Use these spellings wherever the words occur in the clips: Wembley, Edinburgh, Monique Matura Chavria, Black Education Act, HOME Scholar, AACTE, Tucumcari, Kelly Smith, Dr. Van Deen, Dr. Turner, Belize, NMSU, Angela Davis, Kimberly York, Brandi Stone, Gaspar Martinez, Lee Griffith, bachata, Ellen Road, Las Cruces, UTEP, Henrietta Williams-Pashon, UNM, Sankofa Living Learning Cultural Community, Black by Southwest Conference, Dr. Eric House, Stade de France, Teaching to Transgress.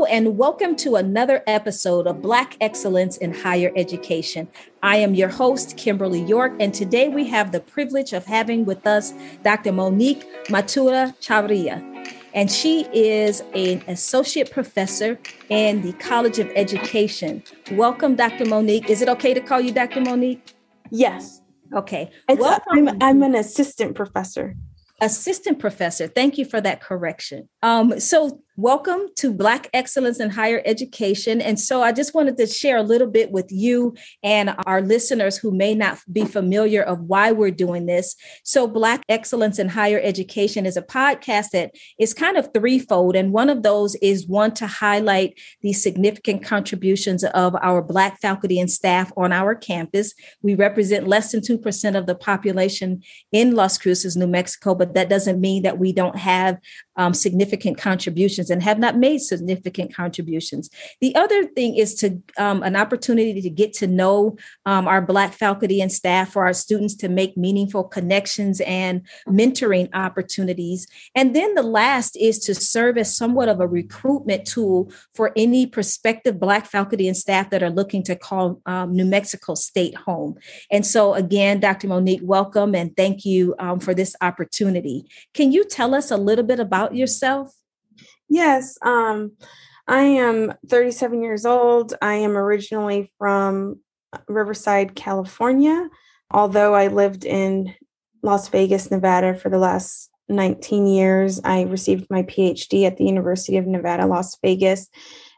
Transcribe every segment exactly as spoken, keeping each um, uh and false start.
Hello, and welcome to another episode of Black Excellence in Higher Education. I am your host, Kimberly York, and today we have the privilege of having with us Doctor Monique Matura Chavria, and she is an associate professor in the College of Education. Welcome, Doctor Monique. Is it okay to call you Doctor Monique? Yes. Okay. Welcome. I'm, I'm an assistant professor. Assistant professor. Thank you for that correction. Um, so welcome to Black Excellence in Higher Education. And so I just wanted to share a little bit with you and our listeners who may not be familiar of why we're doing this. So Black Excellence in Higher Education is a podcast that is kind of threefold. And one of those is one to highlight the significant contributions of our Black faculty and staff on our campus. We represent less than two percent of the population in Las Cruces, New Mexico, but that doesn't mean that we don't have Um, significant contributions and have not made significant contributions. The other thing is to um, an opportunity to get to know um, our Black faculty and staff for our students to make meaningful connections and mentoring opportunities. And then the last is to serve as somewhat of a recruitment tool for any prospective Black faculty and staff that are looking to call um, New Mexico State home. And so again, Doctor Monique, welcome and thank you um, for this opportunity. Can you tell us a little bit about yourself? Yes, um, I am thirty-seven years old. I am originally from Riverside, California, although I lived in Las Vegas, Nevada for the last nineteen years. I received my PhD at the University of Nevada, Las Vegas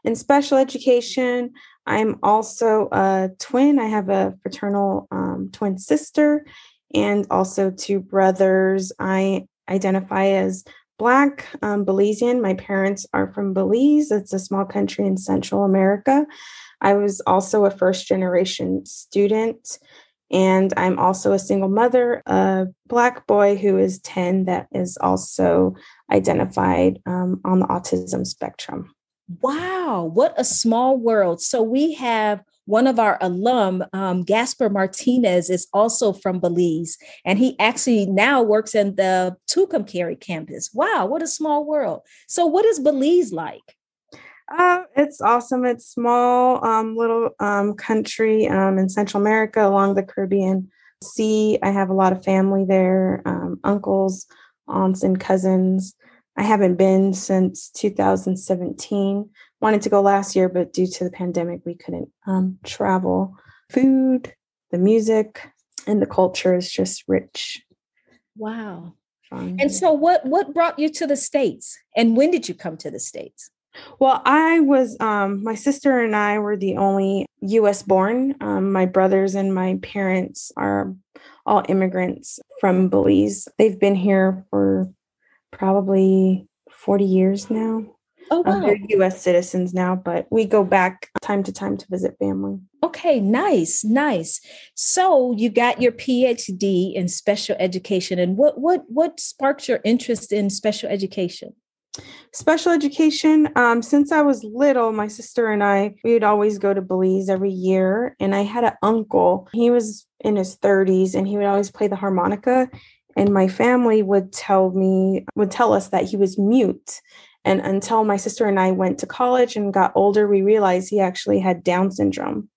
in special education. I'm also a twin. I have a fraternal um, twin sister and also two brothers. I identify as Black, um, Belizean. My parents are from Belize. It's a small country in Central America. I was also a first generation student, and I'm also a single mother, a Black boy who is ten that is also identified um, on the autism spectrum. Wow, what a small world. So we have one of our alum, um, Gaspar Martinez, is also from Belize, and he actually now works in the Tucumcari campus. Wow, what a small world. So what is Belize like? Uh, it's awesome. It's small, um, little um, country um, in Central America along the Caribbean Sea. I have a lot of family there, um, uncles, aunts, and cousins. I haven't been since two thousand seventeen. Wanted to go last year, but due to the pandemic, we couldn't um, travel. Food, the music, and the culture is just rich. Wow. Fun. And so what, what brought you to the States? And when did you come to the States? Well, I was, um, my sister and I were the only U S born. Um, my brothers and my parents are all immigrants from Belize. They've been here for probably forty years now. Oh, wow. Um, they're U S citizens now, but we go back time to time to visit family. Okay, nice, nice. So you got your PhD in special education, and what what what sparked your interest in special education? Special education. Um, since I was little, my sister and I, we would always go to Belize every year, and I had an uncle. He was in his thirties, and he would always play the harmonica. And my family would tell me, would tell us that he was mute. And until my sister and I went to college and got older, we realized he actually had Down syndrome.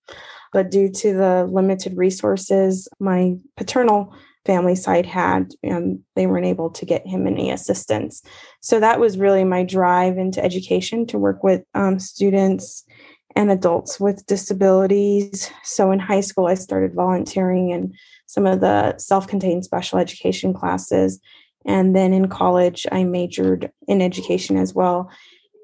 But due to the limited resources my paternal family side had, um, they weren't able to get him any assistance. So that was really my drive into education, to work with um, students and adults with disabilities. So in high school, I started volunteering in some of the self-contained special education classes. And then in college, I majored in education as well,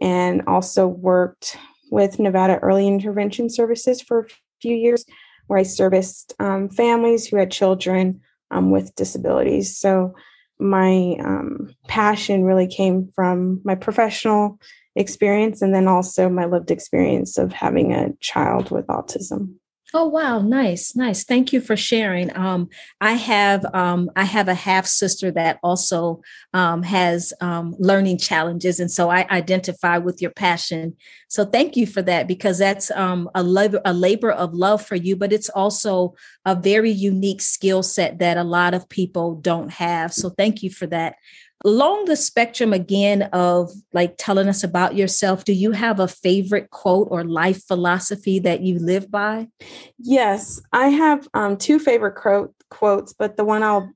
and also worked with Nevada Early Intervention Services for a few years, where I serviced um, families who had children um, with disabilities. So my um, passion really came from my professional experience, and then also my lived experience of having a child with autism. Oh, wow. Nice. Nice. Thank you for sharing. Um, I have um, I have a half sister that also um, has um, learning challenges. And so I identify with your passion. So thank you for that, because that's um, a labor, a labor of love for you. But it's also a very unique skill set that a lot of people don't have. So thank you for that. Along the spectrum, again, of like telling us about yourself, do you have a favorite quote or life philosophy that you live by? Yes, I have um, two favorite quote, quotes, but the one I'll,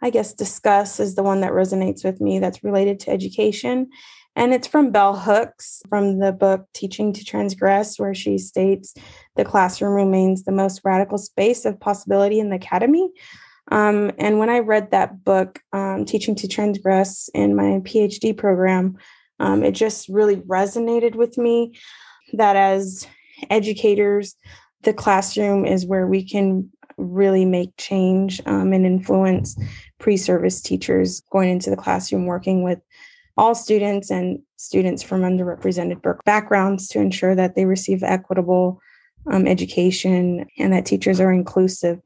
I guess, discuss is the one that resonates with me that's related to education. And it's from bell hooks, from the book Teaching to Transgress, where she states the classroom remains the most radical space of possibility in the academy. Um, and when I read that book, um, Teaching to Transgress, in my PhD program, um, it just really resonated with me that as educators, the classroom is where we can really make change um, and influence pre-service teachers going into the classroom, working with all students and students from underrepresented backgrounds to ensure that they receive equitable um, education and that teachers are inclusive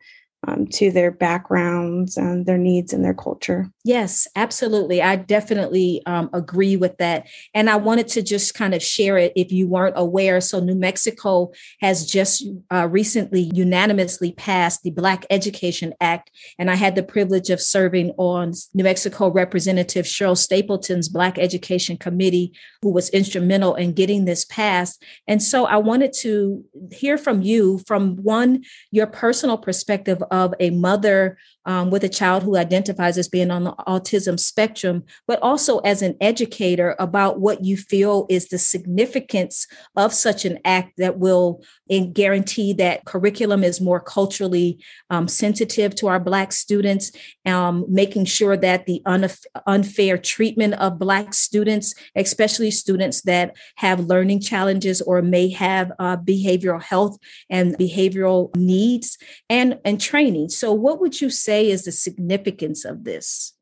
Um, to their backgrounds and their needs and their culture. Yes, absolutely. I definitely um, agree with that. And I wanted to just kind of share it if you weren't aware. So New Mexico has just uh, recently unanimously passed the Black Education Act. And I had the privilege of serving on New Mexico Representative Cheryl Stapleton's Black Education Committee, who was instrumental in getting this passed. And so I wanted to hear from you from one, your personal perspective of a mother um, with a child who identifies as being on the autism spectrum, but also as an educator about what you feel is the significance of such an act that will guarantee that curriculum is more culturally um, sensitive to our Black students, um, making sure that the unaf- unfair treatment of Black students, especially students that have learning challenges or may have uh, behavioral health and behavioral needs, and, and training. So what would you say is the significance of this?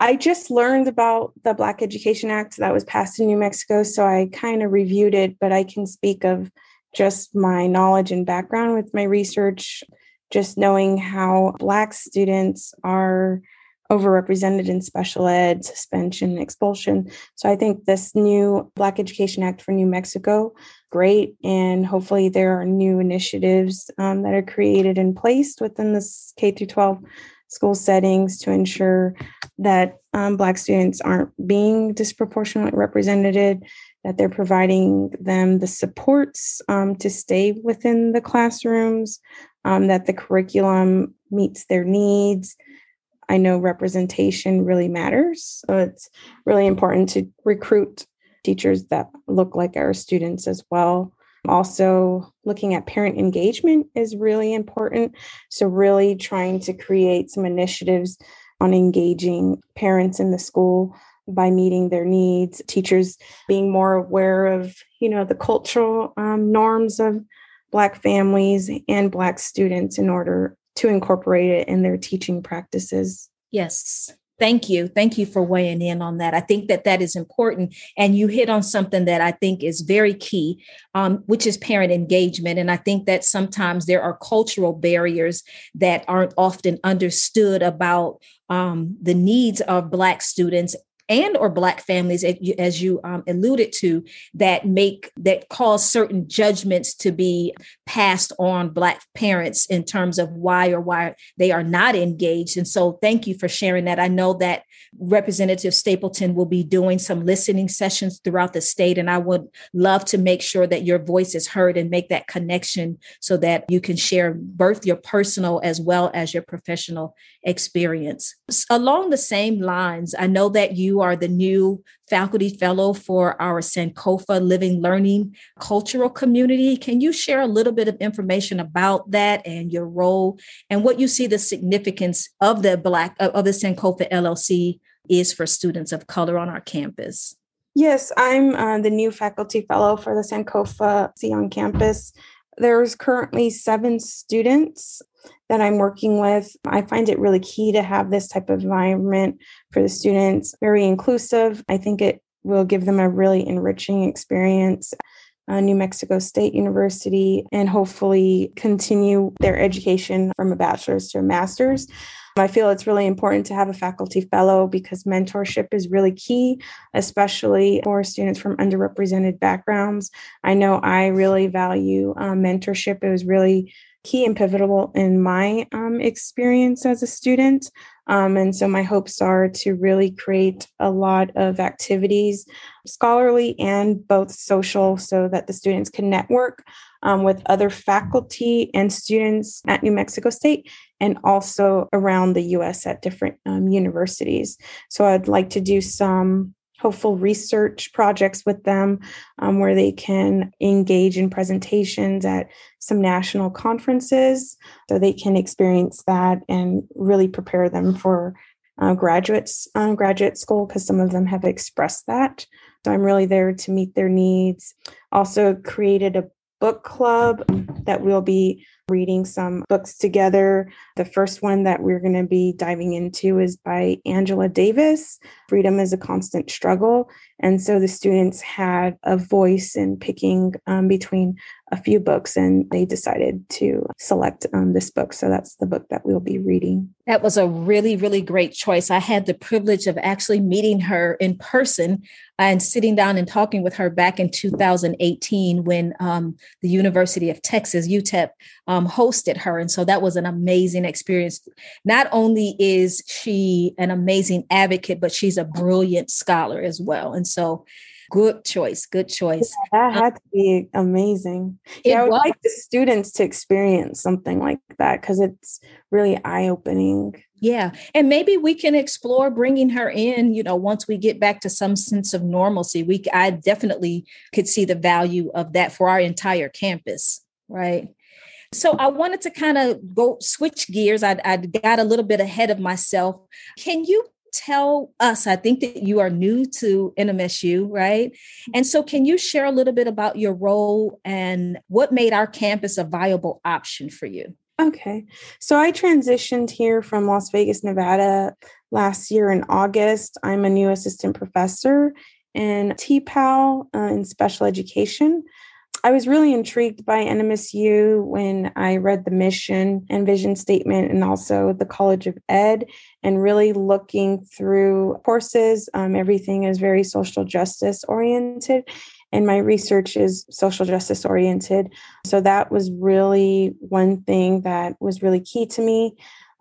I just learned about the Black Education Act that was passed in New Mexico, so I kind of reviewed it, but I can speak of just my knowledge and background with my research, just knowing how Black students are overrepresented in special ed, suspension, expulsion. So I think this new Black Education Act for New Mexico, great. And hopefully there are new initiatives um, that are created and placed within this K through twelve school settings to ensure that um, Black students aren't being disproportionately represented, that they're providing them the supports um, to stay within the classrooms, um, that the curriculum meets their needs. I know representation really matters, so it's really important to recruit teachers that look like our students as well. Also, looking at parent engagement is really important. So really trying to create some initiatives on engaging parents in the school by meeting their needs, teachers being more aware of, you know, the cultural um, norms of Black families and Black students in order to incorporate it in their teaching practices. Yes. Thank you. Thank you for weighing in on that. I think that that is important. And you hit on something that I think is very key, um, which is parent engagement. And I think that sometimes there are cultural barriers that aren't often understood about um, the needs of Black students and or Black families, as you um, alluded to, that make that cause certain judgments to be passed on Black parents in terms of why or why they are not engaged. And so thank you for sharing that. I know that Representative Stapleton will be doing some listening sessions throughout the state, and I would love to make sure that your voice is heard and make that connection so that you can share both your personal as well as your professional experience. Along the same lines, I know that you You are the new faculty fellow for our Sankofa Living Learning Cultural Community. Can you share a little bit of information about that and your role and what you see the significance of the Black of the Sankofa L L C is for students of color on our campus? Yes, I'm uh, the new faculty fellow for the Sankofa L L C on campus. There's currently seven students that I'm working with. I find it really key to have this type of environment for the students, very inclusive. I think it will give them a really enriching experience at New Mexico State University and hopefully continue their education from a bachelor's to a master's. I feel it's really important to have a faculty fellow because mentorship is really key, especially for students from underrepresented backgrounds. I know I really value um, mentorship. It was really key and pivotal in my um, experience as a student. Um, and so my hopes are to really create a lot of activities, scholarly and both social, so that the students can network um, with other faculty and students at New Mexico State and also around the U S at different um, universities. So I'd like to do some hopeful research projects with them um, where they can engage in presentations at some national conferences so they can experience that and really prepare them for uh, graduates, uh, graduate school, because some of them have expressed that. So I'm really there to meet their needs. Also created a book club that we'll be reading some books together. The first one that we're going to be diving into is by Angela Davis, Freedom is a Constant Struggle. And so the students had a voice in picking um, between a few books, and they decided to select um, this book. So that's the book that we'll be reading. That was a really, really great choice. I had the privilege of actually meeting her in person and sitting down and talking with her back in two thousand eighteen when um, the University of Texas, U T E P, um, hosted her. And so that was an amazing experience. Not only is she an amazing advocate, but she's a brilliant scholar as well. And so Good choice. Good choice. Yeah, that had to be amazing. Yeah, I would was. like the students to experience something like that because it's really eye-opening. Yeah. And maybe we can explore bringing her in, you know, once we get back to some sense of normalcy. We, I definitely could see the value of that for our entire campus. Right. So I wanted to kind of go switch gears. I, I got a little bit ahead of myself. Can you tell us, I think that you are new to N M S U, right? And so can you share a little bit about your role and what made our campus a viable option for you? Okay. So I transitioned here from Las Vegas, Nevada last year in August. I'm a new assistant professor in T P A L uh, in special education. I was really intrigued by N M S U when I read the mission and vision statement and also the College of Ed, and really looking through courses. Um, everything is very social justice oriented, and my research is social justice oriented. So that was really one thing that was really key to me.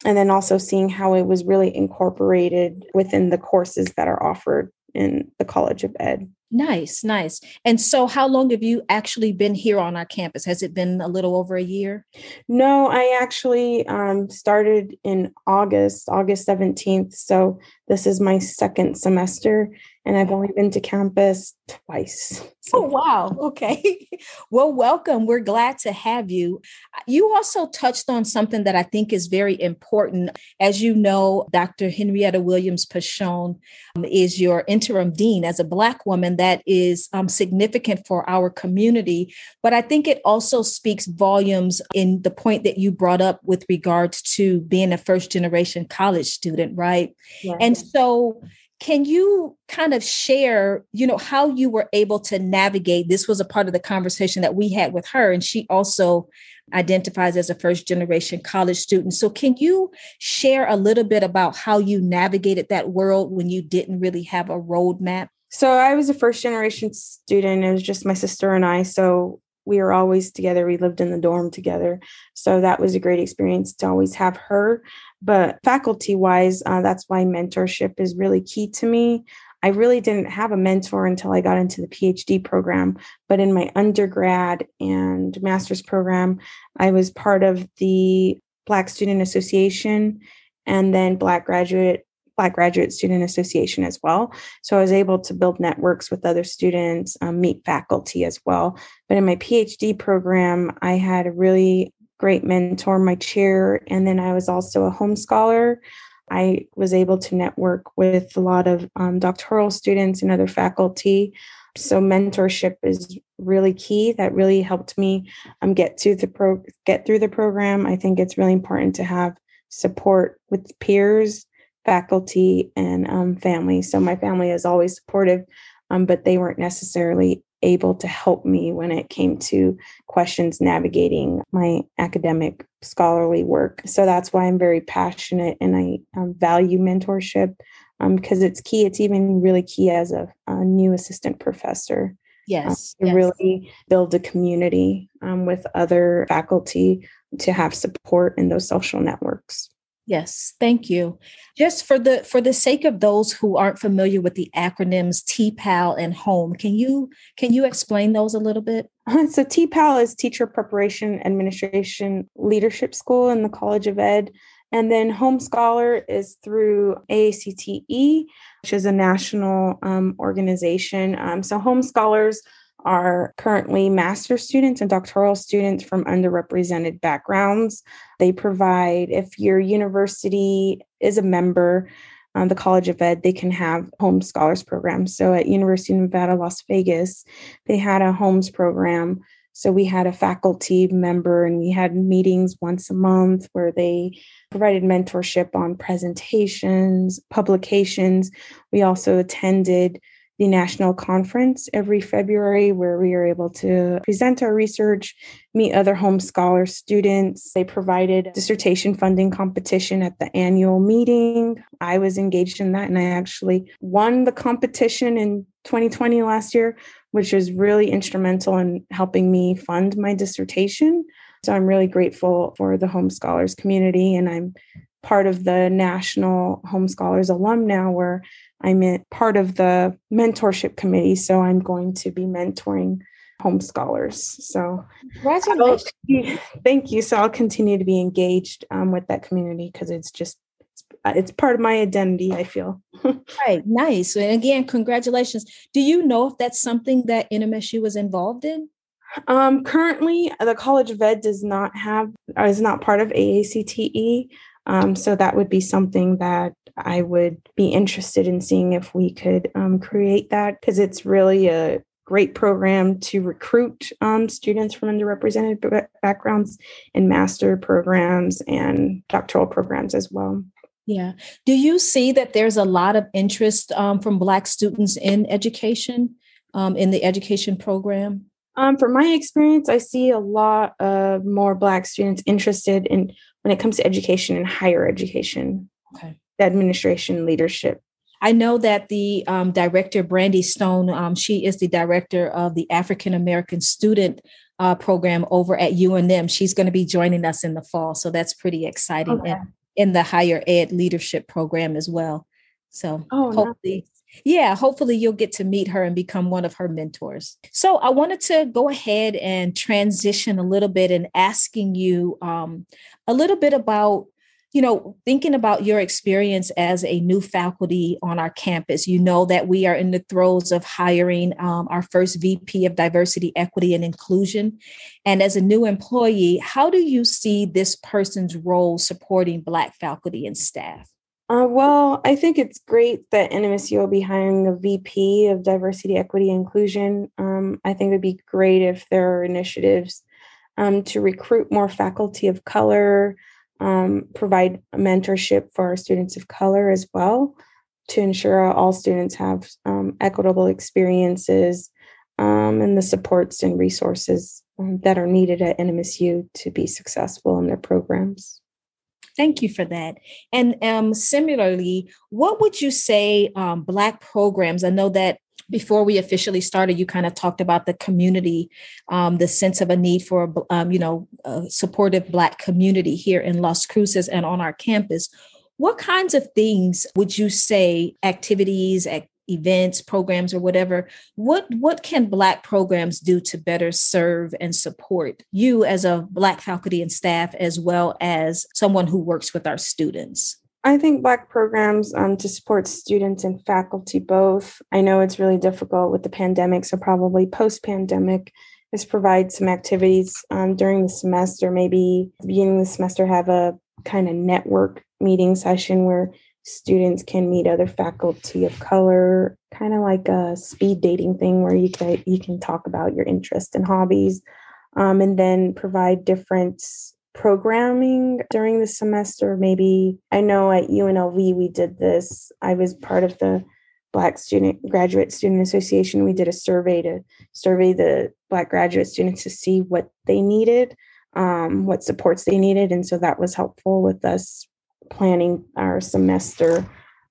And then also seeing how it was really incorporated within the courses that are offered in the College of Ed. Nice, nice. And so how long have you actually been here on our campus? Has it been a little over a year? No, I actually um, started in August, August seventeenth. So this is my second semester, and I've only been to campus twice. So. Oh, wow. Okay. Well, welcome. We're glad to have you. You also touched on something that I think is very important. As you know, Doctor Henrietta Williams-Pashon is your interim dean. As a Black woman, that is um, significant for our community. But I think it also speaks volumes in the point that you brought up with regards to being a first-generation college student, right? Yeah. And so can you kind of share, you know, how you were able to navigate? This was a part of the conversation that we had with her, and she also identifies as a first generation college student. So can you share a little bit about how you navigated that world when you didn't really have a roadmap? So I was a first generation student. It was just my sister and I. So we were always together. We lived in the dorm together. So that was a great experience to always have her. But faculty wise, uh, that's why mentorship is really key to me. I really didn't have a mentor until I got into the PhD program. But in my undergrad and master's program, I was part of the Black Student Association and then Black Graduate Black Graduate Student Association as well. So I was able to build networks with other students, um, meet faculty as well. But in my PhD program, I had a really great mentor, my chair, and then I was also a HOME Scholar. I was able to network with a lot of um, doctoral students and other faculty. So mentorship is really key. That really helped me um, get to the pro- get through the program. I think it's really important to have support with peers, faculty, and um, family. So my family is always supportive, um, but they weren't necessarily able to help me when it came to questions navigating my academic scholarly work. So that's why I'm very passionate, and I um, value mentorship um, because it's key. It's even really key as a, a new assistant professor. Yes. Um, and yes. really build a community um, with other faculty to have support in those social networks. Yes, thank you. Just for the for the sake of those who aren't familiar with the acronyms T P A L and HOME, can you can you explain those a little bit? So T P A L is Teacher Preparation Administration Leadership School in the College of Ed. And then HOME Scholar is through A A C T E, which is a national um, organization. Um, so HOME Scholars are currently master's students and doctoral students from underrepresented backgrounds. They provide, if your university is a member of the College of Ed, they can have HOME Scholars programs. So at University of Nevada, Las Vegas, they had a HOMES program. So we had a faculty member and we had meetings once a month where they provided mentorship on presentations, publications. We also attended the national conference every February where we are able to present our research, meet other HOME Scholar students. They provided dissertation funding competition at the annual meeting. I was engaged in that and I actually won the competition in twenty twenty last year, which was really instrumental in helping me fund my dissertation. So I'm really grateful for the HOME Scholars community and I'm part of the National HOME Scholars alum now where I'm in part of the mentorship committee. So I'm going to be mentoring HOME Scholars. So congratulations. Thank you. So I'll continue to be engaged um, with that community because it's just, it's part of my identity, I feel. Right. Nice. And again, congratulations. Do you know if that's something that N M S U was involved in? Um, currently, the College of Ed does not have, or is not part of A A C T E. Um, so that would be something that I would be interested in seeing if we could um, create that because it's really a great program to recruit um, students from underrepresented b- backgrounds in master programs and doctoral programs as well. Yeah. Do you see that there's a lot of interest um, from Black students in education, um, in the education program? Um, from my experience, I see a lot of more Black students interested in when it comes to education and higher education, okay. The administration leadership. I know that the um, director, Brandi Stone, um, she is the director of the African-American Student uh, Program over at U N M. She's going to be joining us in the fall. So that's pretty exciting. Okay. And in the higher ed leadership program as well. So oh, hopefully. Nice. Yeah, hopefully you'll get to meet her and become one of her mentors. So I wanted to go ahead and transition a little bit and asking you um, a little bit about, you know, thinking about your experience as a new faculty on our campus. You know that we are in the throes of hiring um, our first V P of Diversity, Equity, and Inclusion. And as a new employee, how do you see this person's role supporting Black faculty and staff? Uh, well, I think it's great that N M S U will be hiring a V P of Diversity, Equity, and Inclusion. Um, I think it would be great if there are initiatives um, to recruit more faculty of color, um, provide mentorship for our students of color as well, to ensure all students have um, equitable experiences um, and the supports and resources um, that are needed at N M S U to be successful in their programs. Thank you for that. And um, similarly, what would you say um, Black programs? I know that before we officially started, you kind of talked about the community, um, the sense of a need for, um, you know, a supportive Black community here in Las Cruces and on our campus. What kinds of things would you say, activities, act- events, programs, or whatever, what, what can Black programs do to better serve and support you as a Black faculty and staff, as well as someone who works with our students? I think Black programs um, to support students and faculty both. I know it's really difficult with the pandemic, so probably post-pandemic is provide some activities um, during the semester, maybe at the beginning of the semester, have a kind of network meeting session where students can meet other faculty of color, kind of like a speed dating thing where you can, you can talk about your interests and hobbies, um, and then provide different programming during the semester. Maybe I know at U N L V we did this. I was part of the Black Student Graduate Student Association. We did a survey to survey the Black graduate students to see what they needed, um, what supports they needed, and so that was helpful with us planning our semester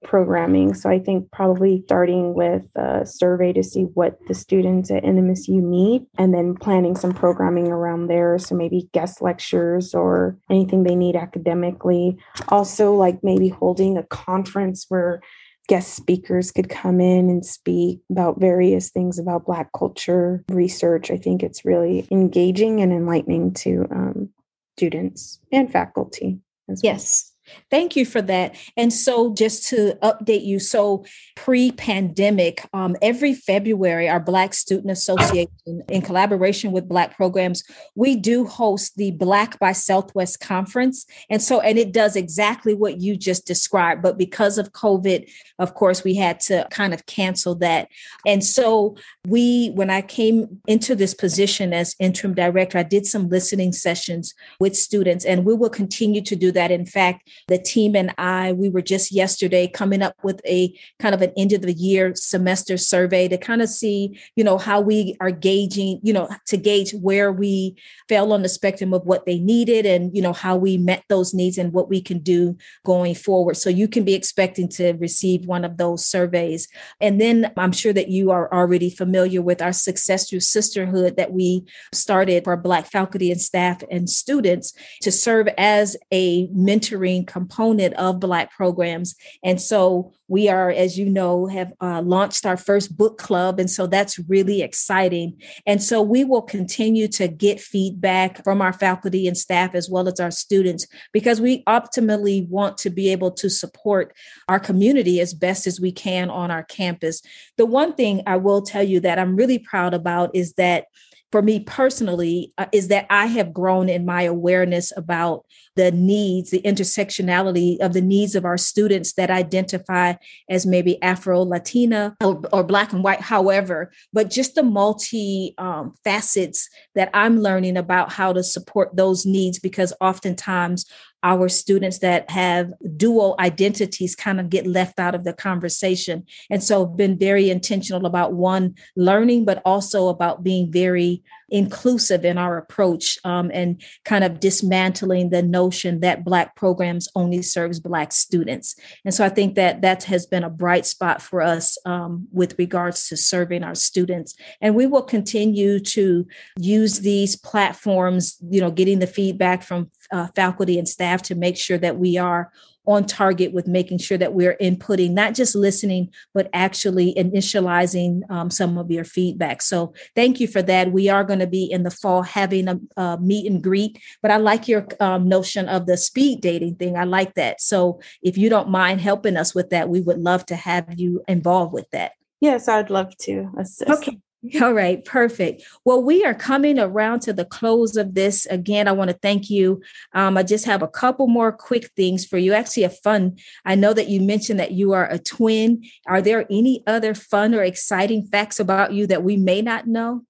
programming. So I think probably starting with a survey to see what the students at N M S U need, and then planning some programming around there. So maybe guest lectures or anything they need academically. Also, like maybe holding a conference where guest speakers could come in and speak about various things about Black culture research. I think it's really engaging and enlightening to um, students and faculty as well. Yes. Thank you for that. And so just to update you, so pre-pandemic, um, every February, our Black Student Association, in collaboration with Black programs, we do host the Black by Southwest Conference. And so, and it does exactly what you just described, but because of COVID, of course, we had to kind of cancel that. And so we, when I came into this position as interim director, I did some listening sessions with students, and we will continue to do that. In fact, the team and I, we were just yesterday coming up with a kind of an end of the year semester survey to kind of see, you know, how we are gauging, you know, to gauge where we fell on the spectrum of what they needed and, you know, how we met those needs and what we can do going forward. So you can be expecting to receive one of those surveys. And then I'm sure that you are already familiar with our Success Through Sisterhood that we started for Black faculty and staff and students to serve as a mentoring component of Black programs. And so we are, as you know, have uh, launched our first book club. And so that's really exciting. And so we will continue to get feedback from our faculty and staff, as well as our students, because we optimally want to be able to support our community as best as we can on our campus. The one thing I will tell you that I'm really proud about is that for me personally, uh, is that I have grown in my awareness about the needs, the intersectionality of the needs of our students that identify as maybe Afro-Latina or, or Black and white, however, but just the multi um, facets that I'm learning about how to support those needs, because oftentimes our students that have dual identities kind of get left out of the conversation. And so I've been very intentional about one, learning, but also about being very inclusive in our approach um, and kind of dismantling the notion that Black programs only serves Black students. And so I think that that has been a bright spot for us um, with regards to serving our students. And we will continue to use these platforms, you know, getting the feedback from uh, faculty and staff to make sure that we are on target with making sure that we're inputting, not just listening, but actually initializing um, some of your feedback. So thank you for that. We are going to be in the fall having a, a meet and greet, but I like your um, notion of the speed dating thing. I like that. So if you don't mind helping us with that, we would love to have you involved with that. Yes, I'd love to assist. Okay. All right. Perfect. Well, we are coming around to the close of this. Again, I want to thank you. Um, I just have a couple more quick things for you. Actually, a fun. I know that you mentioned that you are a twin. Are there any other fun or exciting facts about you that we may not know?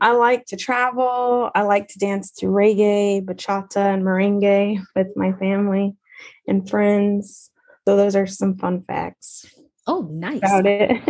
I like to travel. I like to dance to reggae, bachata, and merengue with my family and friends. So those are some fun facts. Oh, nice. About it.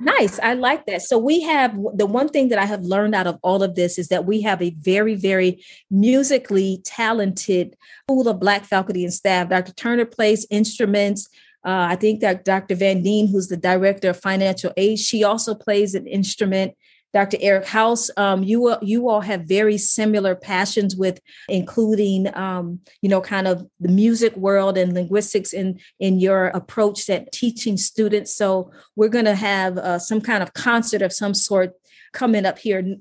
Nice. I like that. So we have the one thing that I have learned out of all of this is that we have a very, very musically talented pool of Black faculty and staff. Doctor Turner plays instruments. Uh, I think that Doctor Van Deen, who's the director of financial aid, she also plays an instrument. Doctor Eric House, um, you, you all have very similar passions with including, um, you know, kind of the music world and linguistics in, in your approach at teaching students. So we're going to have uh, some kind of concert of some sort coming up here in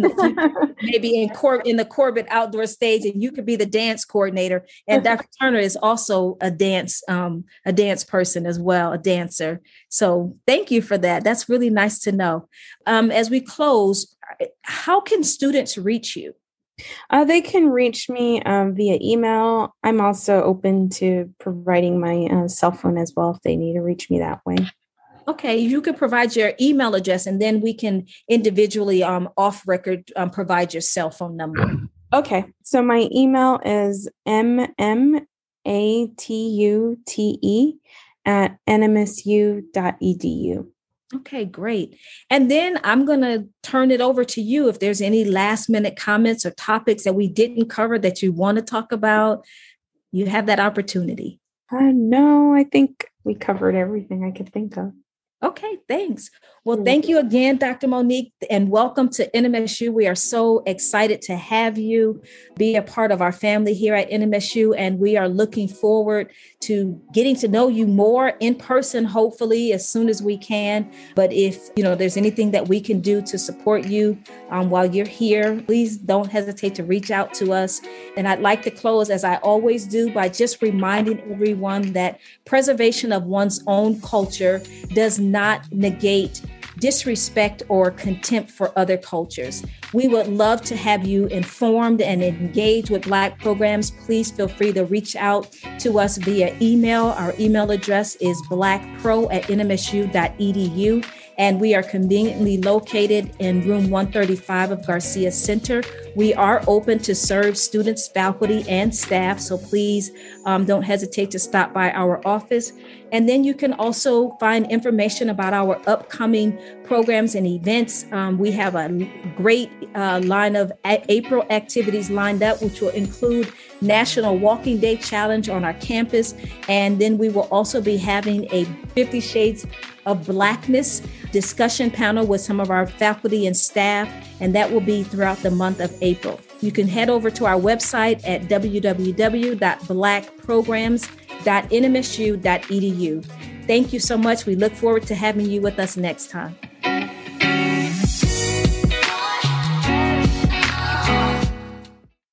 the maybe in Cor- in the Corbett outdoor stage, and you could be the dance coordinator. And Doctor Turner is also a dance um, a dance person as well, a dancer. So thank you for that. That's really nice to know. Um, as we close, how can students reach you? Uh, they can reach me um, via email. I'm also open to providing my uh, cell phone as well if they need to reach me that way. Okay, you could provide your email address, and then we can individually um, off record um, provide your cell phone number. Okay, so my email is m m a t u t e at n m s u dot e d u. Okay, great. And then I'm going to turn it over to you if there's any last minute comments or topics that we didn't cover that you want to talk about. You have that opportunity. Uh, no, I think we covered everything I could think of. Okay, thanks. Well, thank you again, Doctor Monique, and welcome to N M S U. We are so excited to have you be a part of our family here at N M S U, and we are looking forward to getting to know you more in person, hopefully as soon as we can. But if you know there's anything that we can do to support you um, while you're here, please don't hesitate to reach out to us. And I'd like to close, as I always do, by just reminding everyone that preservation of one's own culture does not not negate disrespect or contempt for other cultures. We would love to have you informed and engaged with Black programs. Please feel free to reach out to us via email. Our email address is blackpro at n m s u dot e d u. And we are conveniently located in room one thirty-five of Garcia Center. We are open to serve students, faculty, and staff. So please um, don't hesitate to stop by our office. And then you can also find information about our upcoming programs and events. Um, we have a great uh, line of a- April activities lined up, which will include National Walking Day Challenge on our campus. And then we will also be having a fifty Shades of Blackness discussion panel with some of our faculty and staff, and that will be throughout the month of April. You can head over to our website at w w w dot black programs dot n m s u dot e d u. Thank you so much. We look forward to having you with us next time.